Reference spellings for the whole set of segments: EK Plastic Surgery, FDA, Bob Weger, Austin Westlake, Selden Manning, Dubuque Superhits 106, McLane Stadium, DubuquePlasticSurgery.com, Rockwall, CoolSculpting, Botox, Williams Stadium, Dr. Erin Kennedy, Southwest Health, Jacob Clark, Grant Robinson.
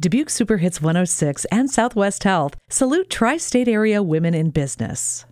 Dubuque Superhits 106, and Southwest Health salute tri-state area women in business.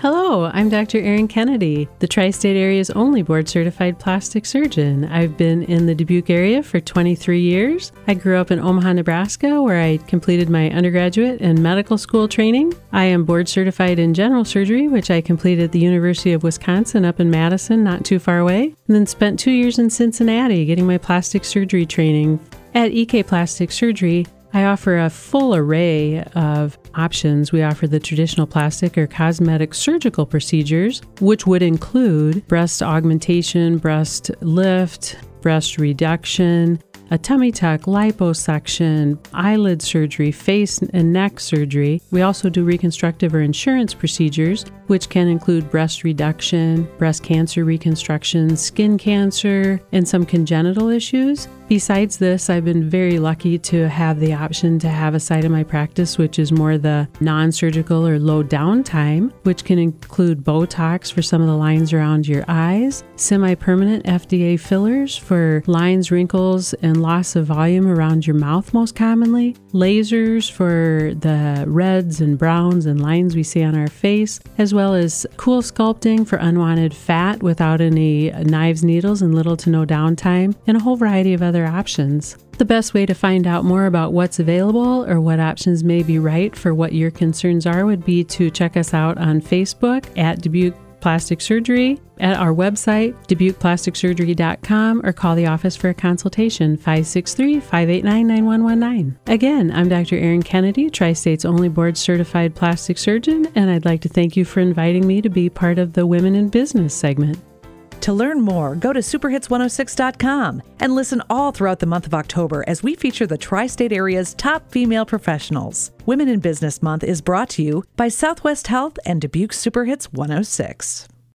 Hello, I'm Dr. Erin Kennedy, the tri-state area's only board-certified plastic surgeon. I've been in the Dubuque area for 23 years. I grew up in Omaha, Nebraska, where I completed my undergraduate and medical school training. I am board-certified in general surgery, which I completed at the University of Wisconsin up in Madison, not too far away, and then spent 2 years in Cincinnati getting my plastic surgery training. At EK Plastic Surgery, I offer a full array of options. We offer the traditional plastic or cosmetic surgical procedures, which would include breast augmentation, breast lift, breast reduction, a tummy tuck, liposuction, eyelid surgery, face and neck surgery. We also do reconstructive or insurance procedures, which can include breast reduction, breast cancer reconstruction, skin cancer, and some congenital issues. Besides this, I've been very lucky to have the option to have a side of my practice, which is more the non-surgical or low downtime, which can include Botox for some of the lines around your eyes, semi-permanent FDA fillers for lines, wrinkles, and loss of volume around your mouth most commonly, lasers for the reds and browns and lines we see on our face, as well as CoolSculpting for unwanted fat without any knives, needles, and little to no downtime, and a whole variety of other options. The best way to find out more about what's available or what options may be right for what your concerns are would be to check us out on Facebook at Dubuque Plastic Surgery, at our website DubuquePlasticSurgery.com, or call the office for a consultation 563-589-9119. Again, I'm Dr. Erin Kennedy, Tri-State's only board-certified plastic surgeon, and I'd like to thank you for inviting me to be part of the Women in Business segment. To learn more, go to superhits106.com and listen all throughout the month of October as we feature the tri-state area's top female professionals. Women in Business Month is brought to you by Southwest Health and Dubuque Superhits 106.